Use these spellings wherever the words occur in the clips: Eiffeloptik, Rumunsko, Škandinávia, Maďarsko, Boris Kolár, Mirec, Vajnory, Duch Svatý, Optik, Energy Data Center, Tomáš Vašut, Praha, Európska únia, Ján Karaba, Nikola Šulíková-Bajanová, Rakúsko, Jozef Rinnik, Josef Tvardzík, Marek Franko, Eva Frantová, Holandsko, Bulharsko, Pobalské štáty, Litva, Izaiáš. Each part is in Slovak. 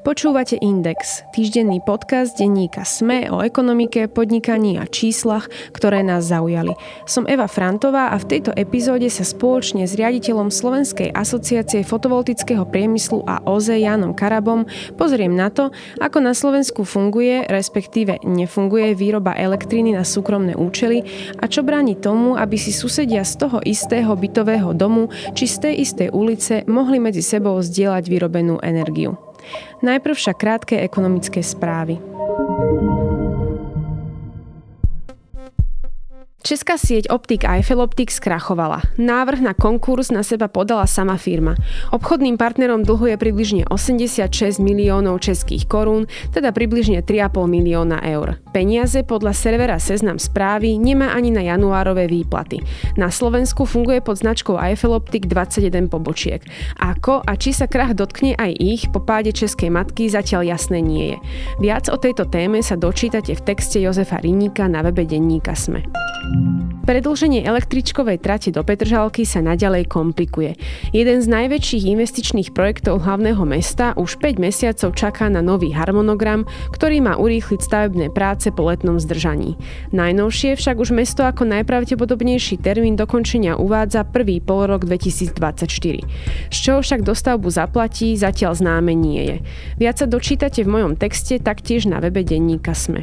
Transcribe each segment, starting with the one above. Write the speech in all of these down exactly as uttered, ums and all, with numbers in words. Počúvate Index, týždenný podcast denníka es em e o ekonomike, podnikaní a číslach, ktoré nás zaujali. Som Eva Frantová a v tejto epizóde sa spoločne s riaditeľom Slovenskej asociácie fotovoltického priemyslu a ó zet é Jánom Karabom pozriem na to, ako na Slovensku funguje, respektíve nefunguje výroba elektriny na súkromné účely a čo bráni tomu, aby si susedia z toho istého bytového domu či z tej istej ulice mohli medzi sebou zdieľať vyrobenú energiu. Najprv však krátke ekonomické správy. Česká sieť Optik Eiffeloptik skrachovala. Návrh na konkurs na seba podala sama firma. Obchodným partnerom dlhuje približne osemdesiatšesť miliónov českých korún, teda približne tri a pol milióna eur. Peniaze podľa servera Seznam správy nemá ani na januárové výplaty. Na Slovensku funguje pod značkou Eiffeloptik dvadsaťjeden pobočiek. Ako a či sa krach dotkne aj ich po páde českej matky zatiaľ jasné nie je. Viac o tejto téme sa dočítate v texte Jozefa Rinnika na webe denníka es em e. Predĺženie električkovej trate do Petržalky sa naďalej komplikuje. Jeden z najväčších investičných projektov hlavného mesta už päť mesiacov čaká na nový harmonogram, ktorý má urýchliť stavebné práce po letnom zdržaní. Najnovšie však už mesto ako najpravdepodobnejší termín dokončenia uvádza prvý polrok dvetisícdvadsaťštyri. Z čoho však dostavbu zaplatí, zatiaľ známe nie je. Viac sa dočítate v mojom texte taktiež na webe denníka es em e.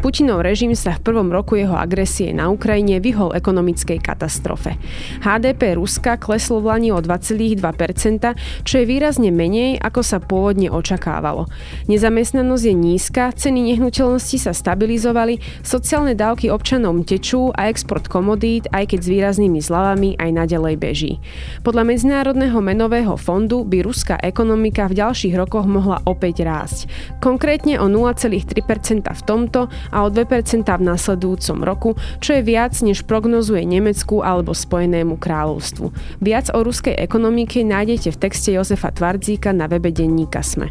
Putinov režim sa v prvom roku jeho agresie na Ukrajine vyhol ekonomickej katastrofe. há dé pé Ruska kleslo v lani o dva celé dva percenta, čo je výrazne menej, ako sa pôvodne očakávalo. Nezamestnanosť je nízka, ceny nehnuteľností sa stabilizovali, sociálne dávky občanom tečú a export komodít, aj keď s výraznými zľavami, aj naďalej beží. Podľa Medzinárodného menového fondu by ruská ekonomika v ďalších rokoch mohla opäť rásť. Konkrétne o nula celé tri percenta v tomto a o dve percentá v následujúcom roku, čo je viac, než prognozuje Nemecku alebo Spojenému kráľovstvu. Viac o ruskej ekonomike nájdete v texte Josefa Tvardzíka na webe denníka es em e.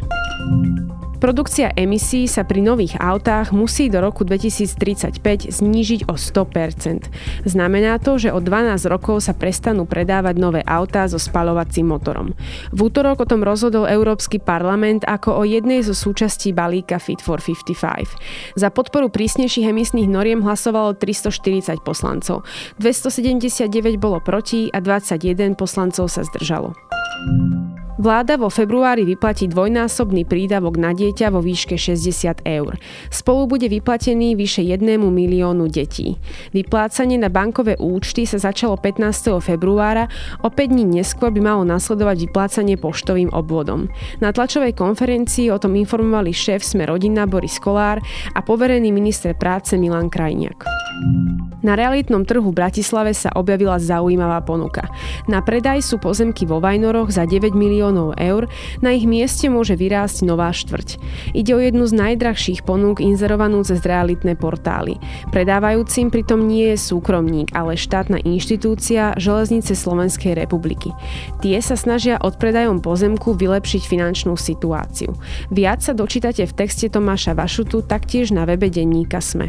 Produkcia emisí sa pri nových autách musí do roku dvetisíctridsaťpäť znížiť o sto percent. Znamená to, že o dvanásť rokov sa prestanú predávať nové autá so spaľovacím motorom. V útorok o tom rozhodol Európsky parlament ako o jednej zo súčastí balíka Fit for päťdesiatpäť. Za podporu prísnejších emisných noriem hlasovalo tristoštyridsať poslancov. dvestosedemdesiatdeväť bolo proti a dvadsaťjeden poslancov sa zdržalo. Vláda vo februári vyplatí dvojnásobný prídavok na dieťa vo výške šesťdesiat eur. Spolu bude vyplatený vyše jednému miliónu detí. Vyplácanie na bankové účty sa začalo pätnásteho februára, o päť dní neskôr by malo nasledovať vyplácanie poštovým obvodom. Na tlačovej konferencii o tom informovali šéf Sme rodina Boris Kolár a poverený minister práce Milan Krajniak. Na realitnom trhu v Bratislave sa objavila zaujímavá ponuka. Na predaj sú pozemky vo Vajnoroch za deväť miliónov eur, na ich mieste môže vyrásť nová štvrť. Ide o jednu z najdrahších ponúk inzerovanú cez realitné portály. Predávajúcim pritom nie je súkromník, ale štátna inštitúcia Železnice Slovenskej republiky. Tie sa snažia od predajom pozemku vylepšiť finančnú situáciu. Viac sa dočítate v texte Tomáša Vašutu taktiež na webe denníka es em e.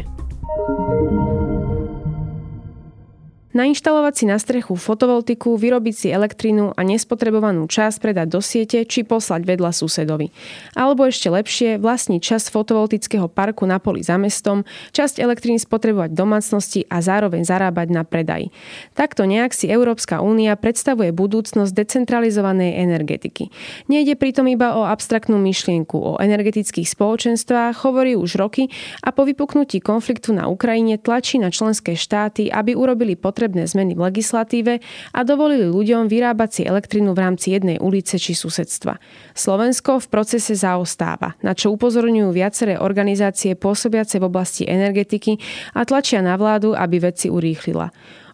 Nainštalovať si na strechu fotovoltiku, vyrobiť si elektrínu a nespotrebovanú časť predať do siete či poslať vedľa susedovi. Alebo ešte lepšie, vlastniť časť fotovoltického parku na poli za mestom, časť elektrín spotrebovať v domácnosti a zároveň zarábať na predaji. Takto nejak si Európska únia predstavuje budúcnosť decentralizovanej energetiky. Nejde pritom iba o abstraktnú myšlienku, o energetických spoločenstvách, hovorí už roky a po vypuknutí konfliktu na Ukrajine tlačí na členské štáty, aby urobili potrebné zmeny v legislatíve a dovolili ľuďom vyrábať si elektrinu v rámci jednej ulice či susedstva. Slovensko v procese zaostáva, na čo upozorňujú viaceré organizácie pôsobiace v oblasti energetiky a tlačia na vládu, aby veci urýchlila.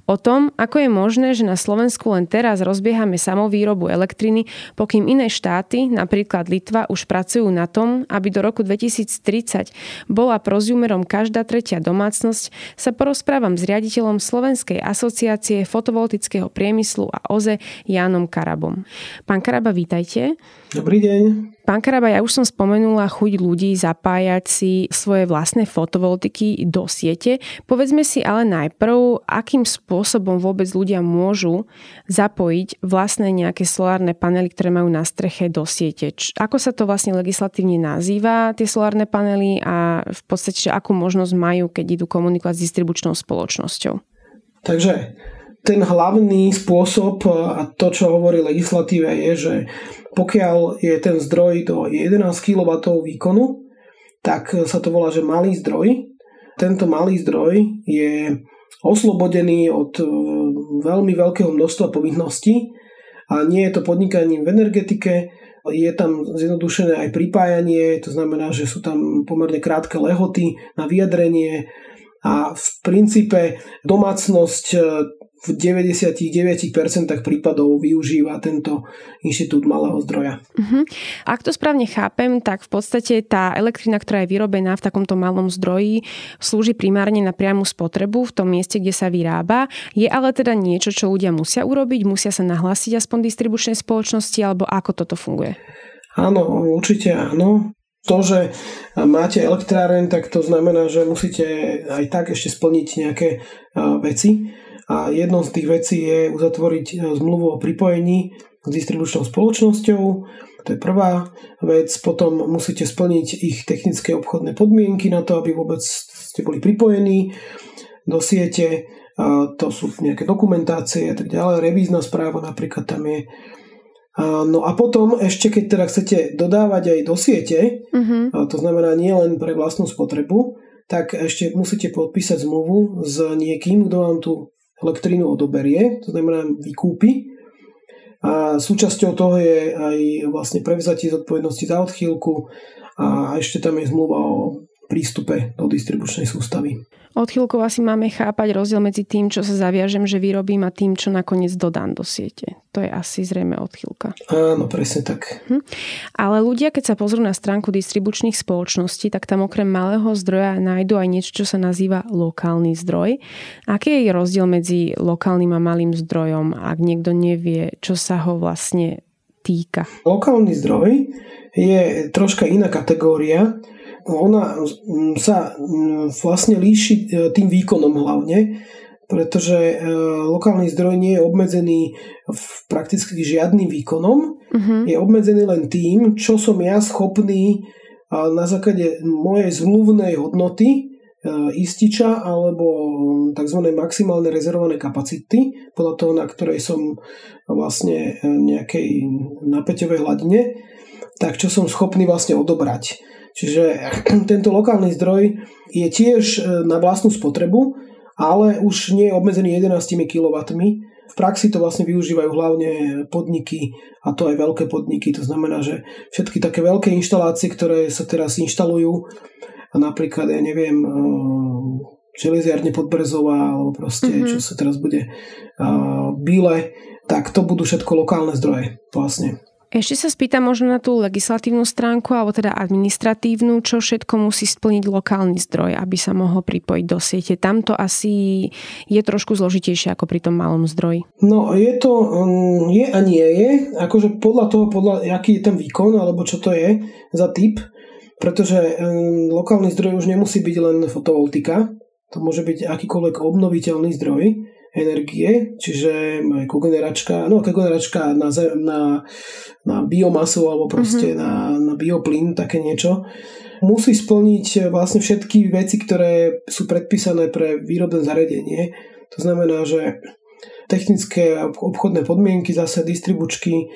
O tom, ako je možné, že na Slovensku len teraz rozbiehame samovýrobu elektriny, pokým iné štáty, napríklad Litva, už pracujú na tom, aby do roku dvetisíctridsať bola prosumerom každá tretia domácnosť, sa porozprávam s riaditeľom Slovenskej asociácie fotovoltického priemyslu a ó zet é Jánom Karabom. Pán Karaba, vítajte. Dobrý deň. Pán Karaba, ja už som spomenula chuť ľudí zapájať si svoje vlastné fotovoltiky do siete. Povedzme si ale najprv, akým spôsobom vôbec ľudia môžu zapojiť vlastné nejaké solárne panely, ktoré majú na streche, do siete. Ako sa to vlastne legislatívne nazýva, tie solárne panely, a v podstate akú možnosť majú, keď idú komunikovať s distribučnou spoločnosťou? Takže ten hlavný spôsob a to, čo hovorí legislatíva, je, že pokiaľ je ten zdroj do jedenásť kilowattov výkonu, tak sa to volá, že malý zdroj. Tento malý zdroj je oslobodený od veľmi veľkého množstva povinností a nie je to podnikaním v energetike, je tam zjednodušené aj pripájanie, to znamená, že sú tam pomerne krátke lehoty na vyjadrenie a v princípe domácnosť v deväťdesiatdeväť percent prípadov využíva tento inštitút malého zdroja. Uh-huh. Ak to správne chápem, tak v podstate tá elektrina, ktorá je vyrobená v takomto malom zdroji, slúži primárne na priamu spotrebu v tom mieste, kde sa vyrába. Je ale teda niečo, čo ľudia musia urobiť? Musia sa nahlásiť aspoň distribučnej spoločnosti? Alebo ako toto funguje? Áno, určite áno. To, že máte elektráren, tak to znamená, že musíte aj tak ešte splniť nejaké veci. A jednou z tých vecí je uzatvoriť zmluvu o pripojení s distribučnou spoločnosťou. To je prvá vec. Potom musíte splniť ich technické obchodné podmienky na to, aby vôbec ste boli pripojení do siete. To sú nejaké dokumentácie a tak ďalej. Revízna správa napríklad tam je. No a potom ešte, keď teda chcete dodávať aj do siete, mm-hmm. to znamená nie len pre vlastnú spotrebu, tak ešte musíte podpísať zmluvu s niekým, kto vám tú elektrínu odoberie, to znamená vykúpi. A súčasťou toho je aj vlastne prevzatie zodpovednosti za odchýlku a ešte tam je zmluva o prístupe do distribučnej sústavy. Odchýlkou asi máme chápať rozdiel medzi tým, čo sa zaviažem, že vyrobím, a tým, čo nakoniec dodám do siete. To je asi zrejme odchýlka. Áno, presne tak. Hm. Ale ľudia, keď sa pozrú na stránku distribučných spoločností, tak tam okrem malého zdroja nájdú aj niečo, čo sa nazýva lokálny zdroj. Aký je rozdiel medzi lokálnym a malým zdrojom, ak niekto nevie, čo sa ho vlastne týka? Lokálny zdroj je troška iná kategória. Ona sa vlastne líši tým výkonom hlavne, pretože lokálny zdroj nie je obmedzený prakticky žiadnym výkonom. Uh-huh. Je obmedzený len tým, čo som ja schopný na základe mojej zmluvnej hodnoty ističa alebo tzv. Maximálne rezervované kapacity, podľa toho, na ktorej som vlastne nejakej napäťovej hladine, tak čo som schopný vlastne odobrať. Čiže tento lokálny zdroj je tiež na vlastnú spotrebu, ale už nie je obmedzený jedenásť kilowattov. V praxi to vlastne využívajú hlavne podniky, a to aj veľké podniky. To znamená, že všetky také veľké inštalácie, ktoré sa teraz inštalujú, a napríklad, ja neviem, železiarne Podbrezová, alebo proste, mm-hmm. čo sa teraz bude uh, Bíle, tak to budú všetko lokálne zdroje vlastne. Ešte sa spýtam možno na tú legislatívnu stránku, alebo teda administratívnu, čo všetko musí splniť lokálny zdroj, aby sa mohol pripojiť do siete. Tam to asi je trošku zložitejšie ako pri tom malom zdroji. No je to, je a nie je, akože podľa toho, podľa aký je ten výkon, alebo čo to je za typ, pretože lokálny zdroj už nemusí byť len fotovoltika, to môže byť akýkoľvek obnoviteľný zdroj energie, čiže kogeneračka, no kogeneračka na, zem, na, na biomasu alebo proste mm-hmm. na, na bioplyn, také niečo. Musí splniť vlastne všetky veci, ktoré sú predpísané pre výrobné zariadenie. To znamená, že technické obchodné podmienky, zase distribučky,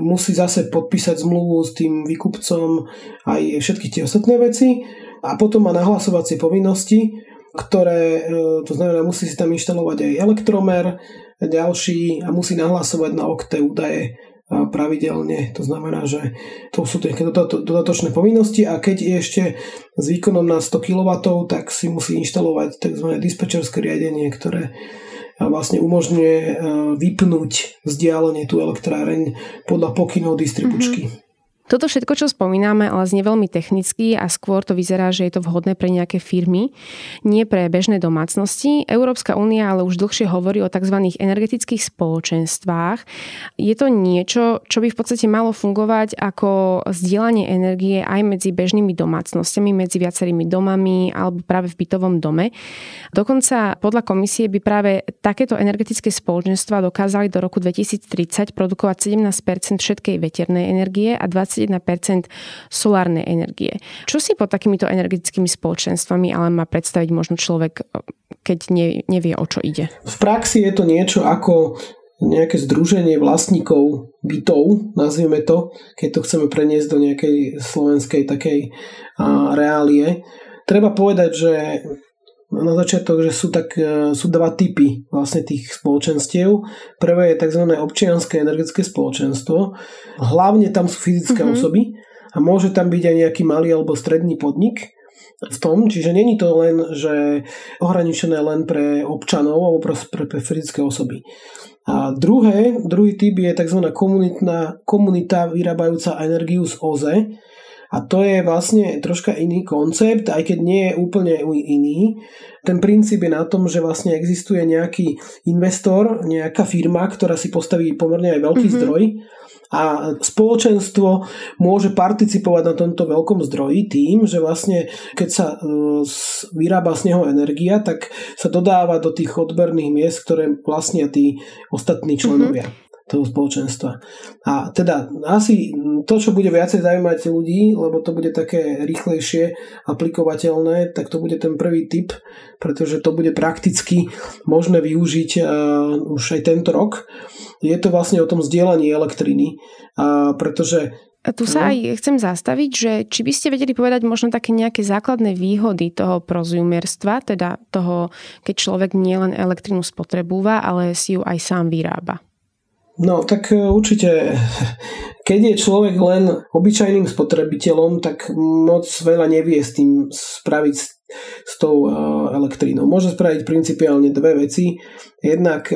musí zase podpísať zmluvu s tým výkupcom, aj všetky tie ostatné veci, a potom má nahlasovacie povinnosti, ktoré, to znamená, musí si tam inštalovať aj elektromer ďalší a musí nahlasovať na OKTE údaje pravidelne. To znamená, že to sú také dodatočné povinnosti, a keď je ešte s výkonom na sto kilowattov, tak si musí inštalovať tzv. Dispečerské riadenie, ktoré vlastne umožňuje vypnúť vzdialenie tú elektráreň podľa pokynov distribučky. Mm-hmm. Toto všetko, čo spomíname, ale znie veľmi technicky a skôr to vyzerá, že je to vhodné pre nejaké firmy, nie pre bežné domácnosti. Európska únia ale už dlhšie hovorí o tzv. Energetických spoločenstvách. Je to niečo, čo by v podstate malo fungovať ako zdieľanie energie aj medzi bežnými domácnostiami, medzi viacerými domami alebo práve v bytovom dome. Dokonca podľa komisie by práve takéto energetické spoločenstvá dokázali do roku dvetisíctridsať produkovať sedemnásť percent všetkej veternej energie a dvadsaťjeden percent solárnej energie. Čo si pod takýmito energetickými spoločenstvami ale má predstaviť možno človek, keď nevie, o čo ide? V praxi je to niečo ako nejaké združenie vlastníkov bytov, nazvime to, keď to chceme preniesť do nejakej slovenskej takej a, reálie. Treba povedať, že na začiatok, že sú, tak, sú dva typy vlastne tých spoločenstiev. Prvé je tzv. Občianske energetické spoločenstvo. Hlavne tam sú fyzické mm-hmm. osoby a môže tam byť aj nejaký malý alebo stredný podnik v tom. Čiže není to len, že ohraničené len pre občanov alebo pre, pre, pre fyzické osoby. A druhé, druhý typ je tzv. Komunitná, komunita vyrábajúca energiu z ó zet é. A to je vlastne troška iný koncept, aj keď nie je úplne iný. Ten princíp je na tom, že vlastne existuje nejaký investor, nejaká firma, ktorá si postaví pomerne aj veľký mm-hmm. zdroj a spoločenstvo môže participovať na tomto veľkom zdroji tým, že vlastne keď sa vyrába z neho energia, tak sa dodáva do tých odberných miest, ktoré vlastnia tí ostatní členovia. Mm-hmm. toho spoločenstva. A teda asi to, čo bude viacej zaujímať ľudí, lebo to bude také rýchlejšie aplikovateľné, tak to bude ten prvý tip, pretože to bude prakticky možné využiť uh, už aj tento rok. Je to vlastne o tom zdieľaní elektriny, uh, pretože a tu sa aj chcem zastaviť, že či by ste vedeli povedať možno také nejaké základné výhody toho prozumerstva, teda toho, keď človek nielen elektrinu spotrebúva, ale si ju aj sám vyrába. No, tak určite, keď je človek len obyčajným spotrebiteľom, tak moc veľa nevie s tým spraviť s tou elektrínou. Môže spraviť principiálne dve veci. Jednak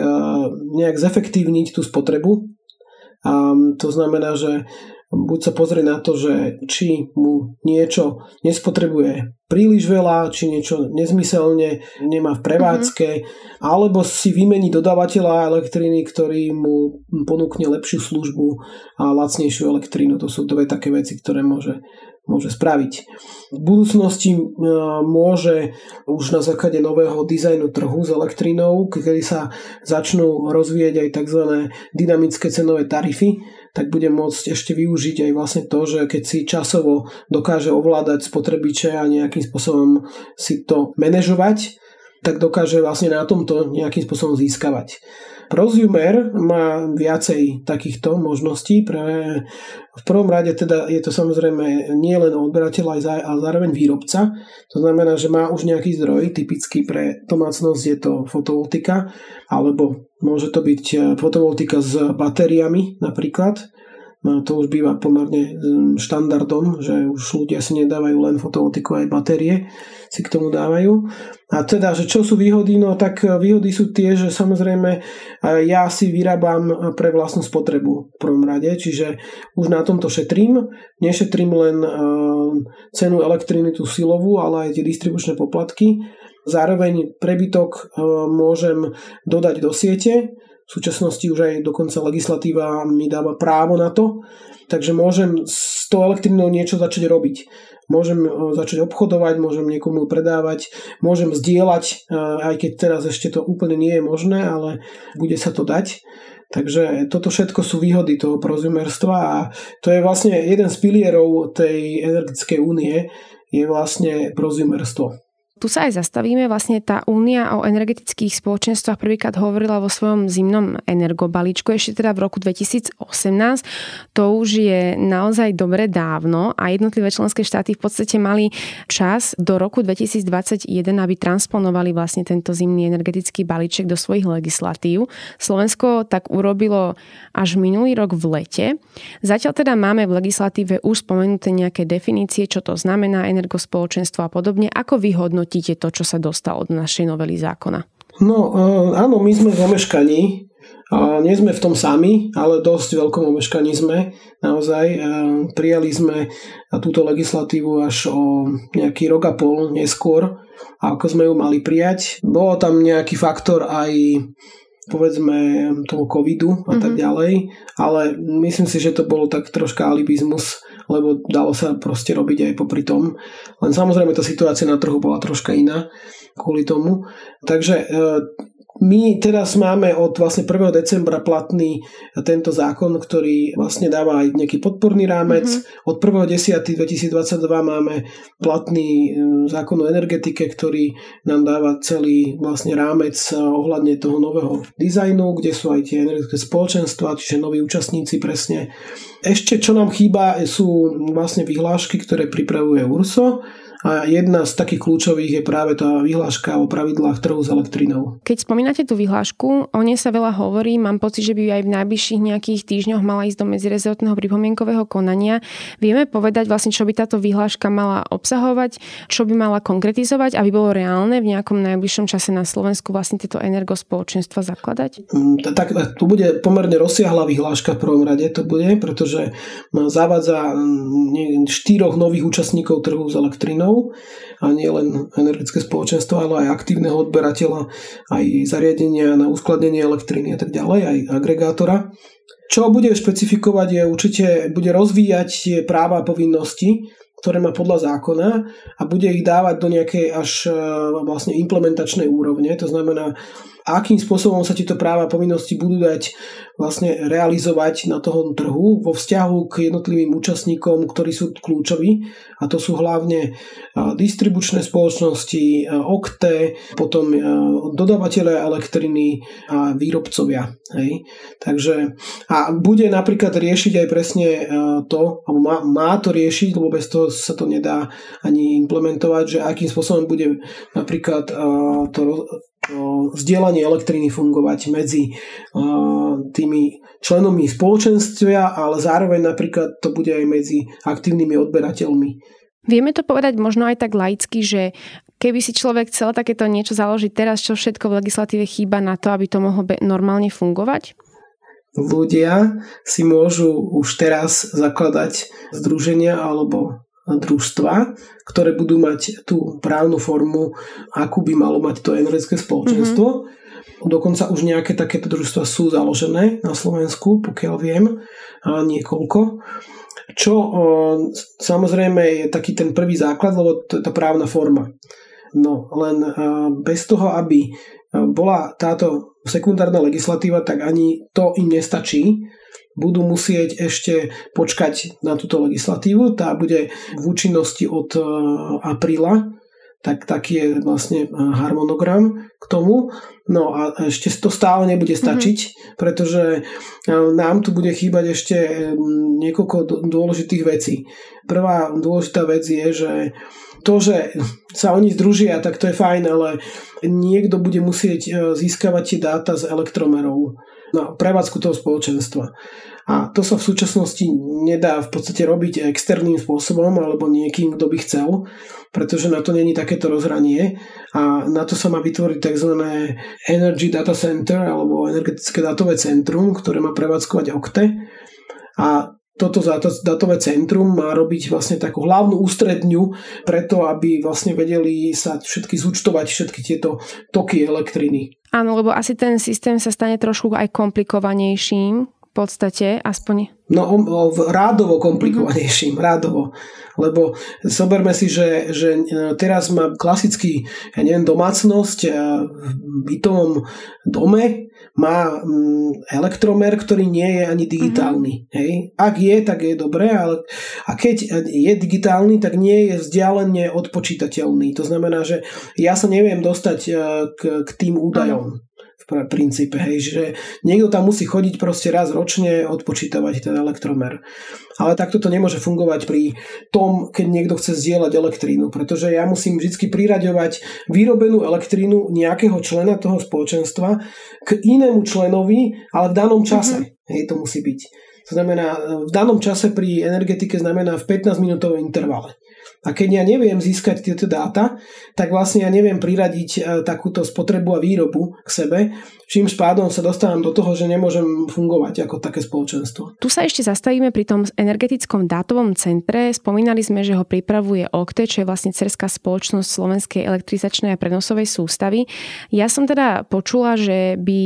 nejak zefektívniť tú spotrebu. A to znamená, že buď sa pozrie na to, že či mu niečo nespotrebuje príliš veľa, či niečo nezmyselne nemá v prevádzke, mm-hmm. alebo si vymení dodávateľa elektriny, ktorý mu ponúkne lepšiu službu a lacnejšiu elektrínu. To sú dve také veci, ktoré môže, môže spraviť. V budúcnosti môže už na základe nového dizajnu trhu s elektrínou, kedy sa začnú rozvíjať aj tzv. Dynamické cenové tarify, tak bude môcť ešte využiť aj vlastne to, že keď si časovo dokáže ovládať spotrebiče a nejakým spôsobom si to manažovať, tak dokáže vlastne na tomto nejakým spôsobom získavať. Prosumer má viacej takýchto možností. Pre, v prvom rade teda je to samozrejme nie len odberateľ, ale zároveň výrobca. To znamená, že má už nejaký zdroj, typicky pre domácnosť je to fotovoltika, alebo môže to byť fotovoltika s batériami napríklad. To už býva pomerne štandardom, že už ľudia si nedávajú len fotovoltiku, aj batérie si k tomu dávajú. A teda, že čo sú výhody? No tak výhody sú tie, že samozrejme ja si vyrábam pre vlastnú spotrebu v prvom rade, čiže už na tomto šetrím. Nešetrím len cenu elektriny, tú silovú, ale aj tie distribučné poplatky. Zároveň prebytok môžem dodať do siete. V súčasnosti už aj dokonca legislatíva mi dáva právo na to, takže môžem s tou elektrínou niečo začať robiť. Môžem začať obchodovať, môžem niekomu predávať, môžem zdieľať, aj keď teraz ešte to úplne nie je možné, ale bude sa to dať. Takže toto všetko sú výhody toho prosumerstva a to je vlastne jeden z pilierov tej energetickej únie, je vlastne prosumerstvo. Tu sa aj zastavíme. Vlastne tá únia o energetických spoločenstvách prvýkrát hovorila vo svojom zimnom energobalíčku ešte teda v roku dvetisícosemnásť. To už je naozaj dobre dávno a jednotlivé členské štáty v podstate mali čas do roku dvetisícdvadsaťjeden, aby transponovali vlastne tento zimný energetický balíček do svojich legislatív. Slovensko tak urobilo až minulý rok v lete. Zatiaľ teda máme v legislatíve už spomenuté nejaké definície, čo to znamená energospoločenstvo a podobne, ako vyhodnotiť to, čo sa dostalo od našej novely zákona? No áno, my sme zameškaní Nie sme v tom sami, ale dosť veľkom omeškaní sme. Naozaj prijali sme túto legislatívu až o nejaký rok a pol neskôr, ako sme ju mali prijať. Bolo tam nejaký faktor aj povedzme toho covidu a tak ďalej, ale myslím si, že to bolo tak troška alibizmus, lebo dalo sa proste robiť aj popri tom. Len samozrejme tá situácia na trhu bola troška iná kvôli tomu. Takže my teraz máme od vlastne prvého decembra platný tento zákon, ktorý vlastne dáva aj nejaký podporný rámec. Mm-hmm. Od prvého októbra dvetisícdvadsaťdva máme platný zákon o energetike, ktorý nám dáva celý vlastne rámec ohľadne toho nového dizajnu, kde sú aj tie energetické spoločenstva, čiže noví účastníci presne. Ešte čo nám chýba sú vlastne vyhlášky, ktoré pripravuje URSO. A jedna z takých kľúčových je práve tá vyhláška o pravidlách trhu s elektrinou. Keď spomínate tú vyhlášku, o nej sa veľa hovorí, mám pocit, že by aj v najbližších nejakých týždňoch mala ísť do medzirezortného pripomienkového konania. Vieme povedať vlastne, čo by táto vyhláška mala obsahovať, čo by mala konkretizovať, aby bolo reálne v nejakom najbližšom čase na Slovensku vlastne tieto energospoločenstva zakladať? Tak tu bude pomerne rozsiahla vyhláška v prvom rade, to bude, pretože zavádza štyroch nových účastníkov trhu s elektrinou, a nie len energetické spoločenstvo, ale aj aktívneho odberateľa, aj zariadenia na uskladnenie elektriny a tak ďalej, aj agregátora. Čo bude špecifikovať je určite, bude rozvíjať tie práva a povinnosti, ktoré má podľa zákona a bude ich dávať do nejakej až vlastne implementačnej úrovne. To znamená, akým spôsobom sa tieto práva a povinnosti budú dať vlastne realizovať na tom trhu vo vzťahu k jednotlivým účastníkom, ktorí sú kľúčoví. A to sú hlavne distribučné spoločnosti, OKTE, potom dodavatelia elektriny a výrobcovia. Hej. Takže a bude napríklad riešiť aj presne to, alebo má, má to riešiť, lebo bez toho sa to nedá ani implementovať, že akým spôsobom bude napríklad to zdieľanie elektriny fungovať medzi uh, tými členmi spoločenstva, ale zároveň napríklad to bude aj medzi aktívnymi odberateľmi. Vieme to povedať možno aj tak laicky, že keby si človek chcel takéto niečo založiť teraz, čo všetko v legislatíve chýba na to, aby to mohlo be- normálne fungovať? Ľudia si môžu už teraz zakladať združenia alebo družstva, ktoré budú mať tú právnu formu, akú by malo mať to energetické spoločenstvo. Mm-hmm. Dokonca už nejaké takéto družstva sú založené na Slovensku, pokiaľ viem, a niekoľko. Čo o, samozrejme je taký ten prvý základ, lebo to je tá právna forma. No len a, bez toho, aby bola táto sekundárna legislatíva, tak ani to im nestačí. Budú musieť ešte počkať na túto legislatívu. Tá bude v účinnosti od apríla, tak taký je vlastne harmonogram k tomu. No a ešte to stále nebude stačiť, mm-hmm. pretože nám tu bude chýbať ešte niekoľko dôležitých vecí. Prvá dôležitá vec je, že to, že sa oni združia, tak to je fajn, ale niekto bude musieť získavať tie dáta z elektromerov na prevádzku toho spoločenstva. A to sa v súčasnosti nedá v podstate robiť externým spôsobom alebo niekým, kto by chcel, pretože na to není takéto rozhranie a na to sa má vytvoriť tzv. Energy Data Center alebo energetické datové centrum, ktoré má prevádzkovať OKTE. A toto datové centrum má robiť vlastne takú hlavnú ústredňu preto, aby vlastne vedeli sa všetky zúčtovať, všetky tieto toky elektriny. Áno, lebo asi ten systém sa stane trošku aj komplikovanejším v podstate, aspoň. No, rádovo komplikovanejším, mm-hmm. rádovo. Lebo soberme si, že, že teraz má klasický, ja neviem, domácnosť v bytovom dome má elektromer, ktorý nie je ani digitálny. Mm-hmm. Hej? Ak je, tak je dobré, ale a keď je digitálny, tak nie je vzdialene odpočítateľný. To znamená, že ja sa neviem dostať k, k tým údajom. Mm-hmm. V princípe, hej, že niekto tam musí chodiť proste raz ročne odpočítavať ten elektromer. Ale takto to nemôže fungovať pri tom, keď niekto chce zdieľať elektrínu, pretože ja musím vždy priraďovať vyrobenú elektrínu nejakého člena toho spoločenstva k inému členovi, ale v danom čase. Mm-hmm. Hej, to musí byť. To znamená, v danom čase pri energetike znamená v pätnásťminútovom intervale. A keď ja neviem získať tieto dáta, tak vlastne ja neviem priradiť takúto spotrebu a výrobu k sebe, čím pádom sa dostávam do toho, že nemôžem fungovať ako také spoločenstvo. Tu sa ešte zastavíme pri tom energetickom dátovom centre. Spomínali sme, že ho pripravuje ó ká té é, čo je vlastne dcerská spoločnosť Slovenskej elektrizačnej a prenosovej sústavy. Ja som teda počula, že, by,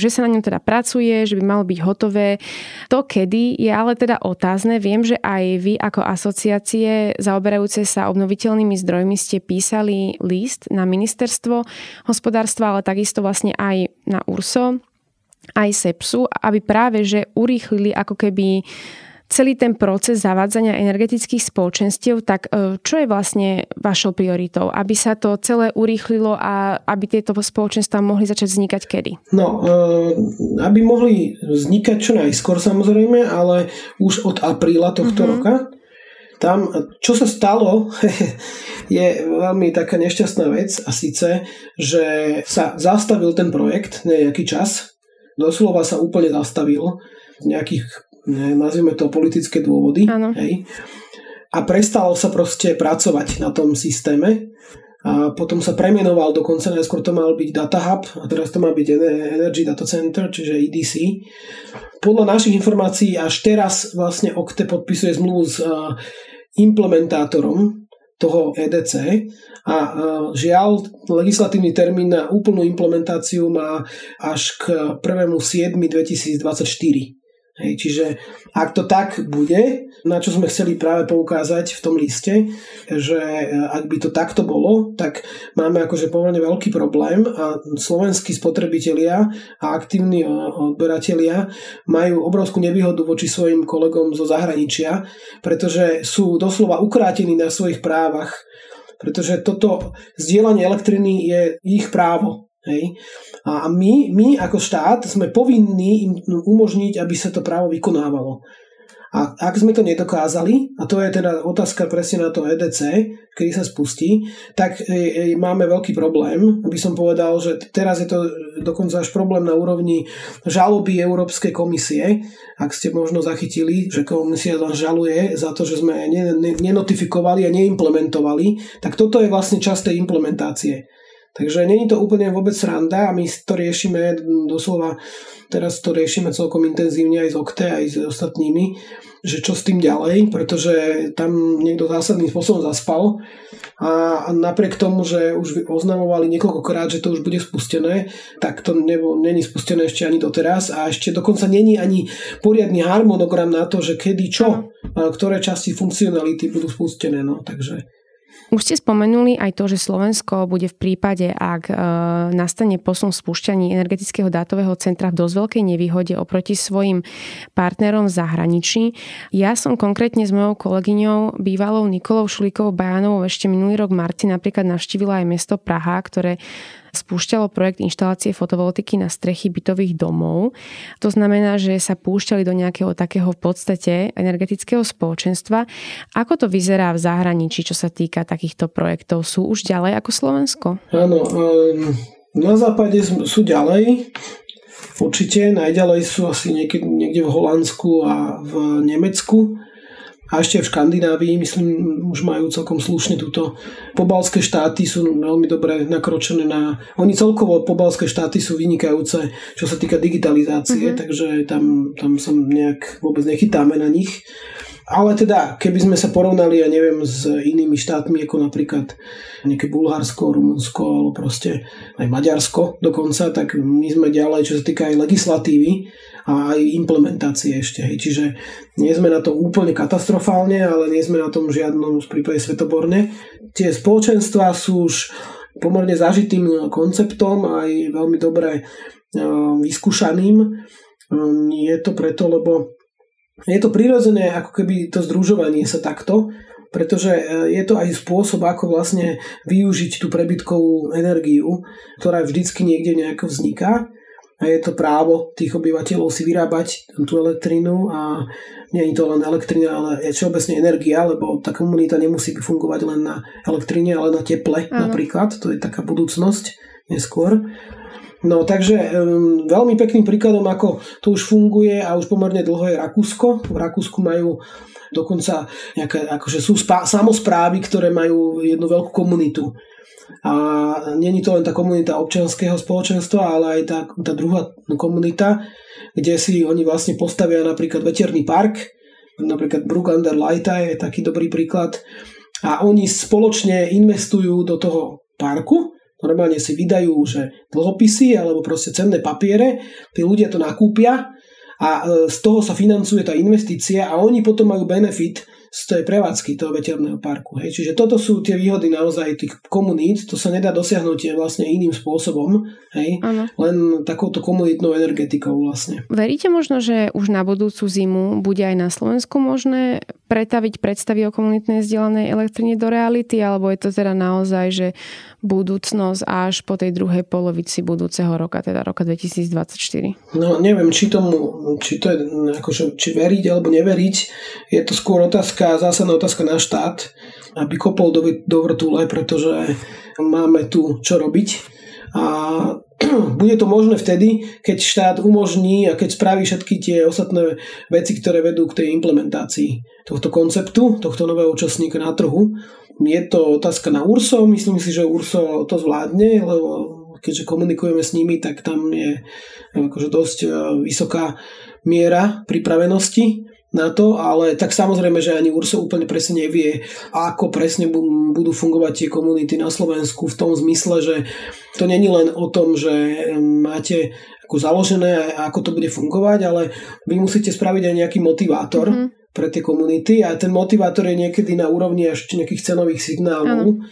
že sa na ňom teda pracuje, že by malo byť hotové. To kedy je ale teda otázne. Viem, že aj vy ako asociácie zaoberajúce sa obnoviteľnými zdrojmi ste písali list na ministerstvo hospodárstva, ale takisto vlastne aj na URSO, aj SEPSu, aby práve že urýchlili ako keby celý ten proces zavádzania energetických spoločenstiev, tak čo je vlastne vašou prioritou? Aby sa to celé urýchlilo a aby tieto spoločenstvá mohli začať vznikať kedy? No, aby mohli vznikať čo najskôr samozrejme, ale už od apríla tohto mm-hmm. roka. Tam, čo sa stalo, je veľmi taká nešťastná vec a síce, že sa zastavil ten projekt nejaký čas, doslova sa úplne zastavil nejakých, nazvime to, politické dôvody. Hej. A prestalo sa proste pracovať na tom systéme. A potom sa premenoval, dokonca najskôr to mal byť Data Hub a teraz to má byť Energy Data Center, čiže é dé cé. Podľa našich informácií až teraz vlastne ó ká té é podpisuje zmluvu s implementátorom toho é dé cé a žiaľ legislatívny termín na úplnú implementáciu má až k prvého júla dvetisícdvadsaťštyri. Hej, čiže ak to tak bude, na čo sme chceli práve poukázať v tom liste, že ak by to takto bolo, tak máme akože pomerne veľký problém a slovenskí spotrebitelia a aktívni odberatelia majú obrovskú nevýhodu voči svojim kolegom zo zahraničia, pretože sú doslova ukrátení na svojich právach, pretože toto zdieľanie elektriny je ich právo. Hej. A my, my ako štát sme povinní im umožniť, aby sa to právo vykonávalo. A ak sme to nedokázali, a to je teda otázka presne na to é dé cé, kedy sa spustí, tak máme veľký problém. Aby som povedal, že teraz je to dokonca až problém na úrovni žaloby Európskej komisie. Ak ste možno zachytili, že komisia nás žaluje za to, že sme nenotifikovali a neimplementovali, tak toto je vlastne časť tej implementácie. Takže nie je to úplne vôbec sranda a my to riešime doslova, teraz to riešime celkom intenzívne aj z ó ká té é, aj s ostatnými, že čo s tým ďalej, pretože tam niekto zásadným spôsobom zaspal a napriek tomu, že už oznamovali niekoľkokrát, že to už bude spustené, tak to není spustené ešte ani doteraz a ešte dokonca není ani poriadny harmonogram na to, že kedy čo, ktoré časti funkcionality budú spustené, no takže... Už ste spomenuli aj to, že Slovensko bude v prípade, ak e, nastane posun spúšťaní energetického dátového centra v dosť veľkej nevýhode oproti svojim partnerom v zahraničí. Ja som konkrétne s mojou kolegyňou, bývalou Nikolou Šulíkovou-Bajanovou, ešte minulý rok v marci napríklad navštívila aj mesto Praha, ktoré spúšťalo projekt inštalácie fotovoltiky na strechy bytových domov. To znamená, že sa púšťali do nejakého takého v podstate energetického spoločenstva. Ako to vyzerá v zahraničí, čo sa týka takýchto projektov? Sú už ďalej ako Slovensko? Áno, na západe sú ďalej. Určite najďalej sú asi niekde, niekde v Holandsku a v Nemecku. A ešte v Škandinávii, myslím, už majú celkom slušne túto. Pobalské štáty sú veľmi dobre nakročené na... Oni celkovo, pobalské štáty sú vynikajúce, čo sa týka digitalizácie, mm-hmm. takže tam, tam sa nejak vôbec nechytáme na nich. Ale teda, keby sme sa porovnali, ja neviem, s inými štátmi, ako napríklad nejaké Bulharsko, Rumunsko, alebo proste aj Maďarsko dokonca, tak my sme ďalej, čo sa týka aj legislatívy, a aj implementácie ešte. Hej. Čiže nie sme na tom úplne katastrofálne, ale nie sme na tom žiadnom v prípade svetoborne. Tie spoločenstvá sú už pomerne zažitým konceptom aj veľmi dobre vyskúšaným. Je to preto, lebo je to prirodzené ako keby to združovanie sa takto, pretože je to aj spôsob, ako vlastne využiť tú prebytkovú energiu, ktorá vždycky niekde nejako vzniká. A je to právo tých obyvateľov si vyrábať tú elektrínu a nie je to len elektrina, ale je všeobecne energia, lebo tá komunita nemusí fungovať len na elektrine, ale na teple. Áno. Napríklad. To je taká budúcnosť neskôr. No takže um, veľmi pekným príkladom, ako to už funguje a už pomerne dlho, je Rakúsko. V Rakúsku majú dokonca nejaké, akože sú spá- samosprávy, ktoré majú jednu veľkú komunitu. A nie je to len tá komunita občianskeho spoločenstva, ale aj tá, tá druhá komunita, kde si oni vlastne postavia napríklad veterný park, napríklad Brück an der Leitha je taký dobrý príklad, a oni spoločne investujú do toho parku, normálne si vydajú že dlhopisy alebo proste cenné papiere, tí ľudia to nakúpia a z toho sa financuje tá investícia a oni potom majú benefit z tej prevádzky toho veterného parku. Hej. Čiže toto sú tie výhody naozaj tých komunít, to sa nedá dosiahnuť vlastne iným spôsobom, hej. Len takouto komunitnou energetikou vlastne. Veríte možno, že už na budúcu zimu bude aj na Slovensku možné pretaviť predstavy o komunitnej zdieľanej elektrine do reality, alebo je to teda naozaj, že budúcnosť až po tej druhej polovici budúceho roka, teda roka dvetisícdvadsaťštyri? No neviem, či tomu, či to je, akože, či veriť alebo neveriť, je to skôr otázka zásadná otázka na štát, aby kopol do, do vrtule, pretože máme tu čo robiť. A bude to možné vtedy, keď štát umožní a keď spraví všetky tie ostatné veci, ktoré vedú k tej implementácii tohto konceptu, tohto nového účastníka na trhu. Je to otázka na URSO, myslím si, že URSO to zvládne, lebo keďže komunikujeme s nimi, tak tam je akože dosť vysoká miera pripravenosti na to, ale tak samozrejme, že ani URSO úplne presne nevie, ako presne budú fungovať tie komunity na Slovensku v tom zmysle, že to není len o tom, že máte ako založené, ako to bude fungovať, ale vy musíte spraviť aj nejaký motivátor mm-hmm. pre tie komunity a ten motivátor je niekedy na úrovni až nejakých cenových signálov. Ano.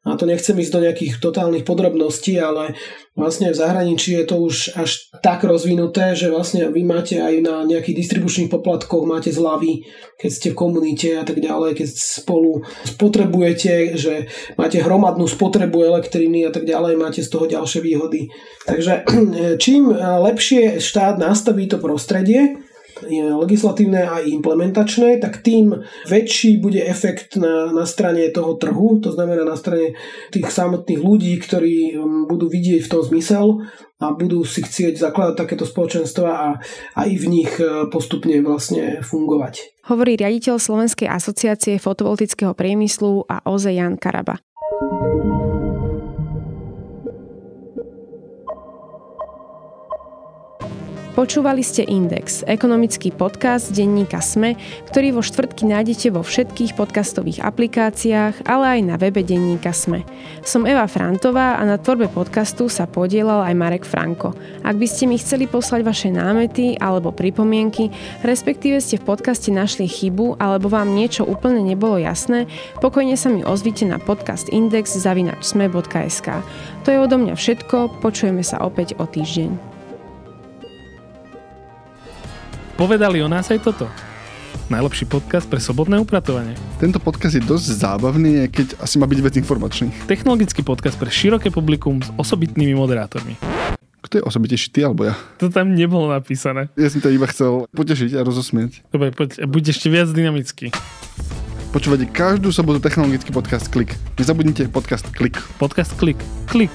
A to nechcem ísť do nejakých totálnych podrobností, ale vlastne v zahraničí je to už až tak rozvinuté, že vlastne vy máte aj na nejakých distribučných poplatkoch, máte zľavy, keď ste v komunite a tak ďalej, keď spolu spotrebujete, že máte hromadnú spotrebu elektriny a tak ďalej, máte z toho ďalšie výhody. Takže čím lepšie štát nastaví to prostredie, legislatívne a implementačné, tak tým väčší bude efekt na, na strane toho trhu, to znamená na strane tých samotných ľudí, ktorí budú vidieť v tom zmysel a budú si chcieť zakladať takéto spoločenstva a, a i v nich postupne vlastne fungovať. Hovorí riaditeľ Slovenskej asociácie fotovoltického priemyslu a ó zet é Ján Karaba. Počúvali ste Index, ekonomický podcast denníka es em e, ktorý vo štvrtky nájdete vo všetkých podcastových aplikáciách, ale aj na webe denníka es em e. Som Eva Frantová a na tvorbe podcastu sa podielal aj Marek Franko. Ak by ste mi chceli poslať vaše námety alebo pripomienky, respektíve ste v podcaste našli chybu alebo vám niečo úplne nebolo jasné, pokojne sa mi ozvite na podcastindex zavináč es em e bodka es ká. To je odo mňa všetko, počujeme sa opäť o týždeň. Povedali o nás aj toto. Najlepší podcast pre sobotné upratovanie. Tento podcast je dosť zábavný, keď asi má byť viac informačný. Technologický podcast pre široké publikum s osobitnými moderátormi. Kto je osobitejší, ty alebo ja? To tam nebolo napísané. Ja som to iba chcel potešiť a rozosmieť. Dobre, poď, buď ešte viac dynamický. Počúvajte každú sobotu technologický podcast Klik. Nezabudnite podcast Klik. Podcast Klik. Klik.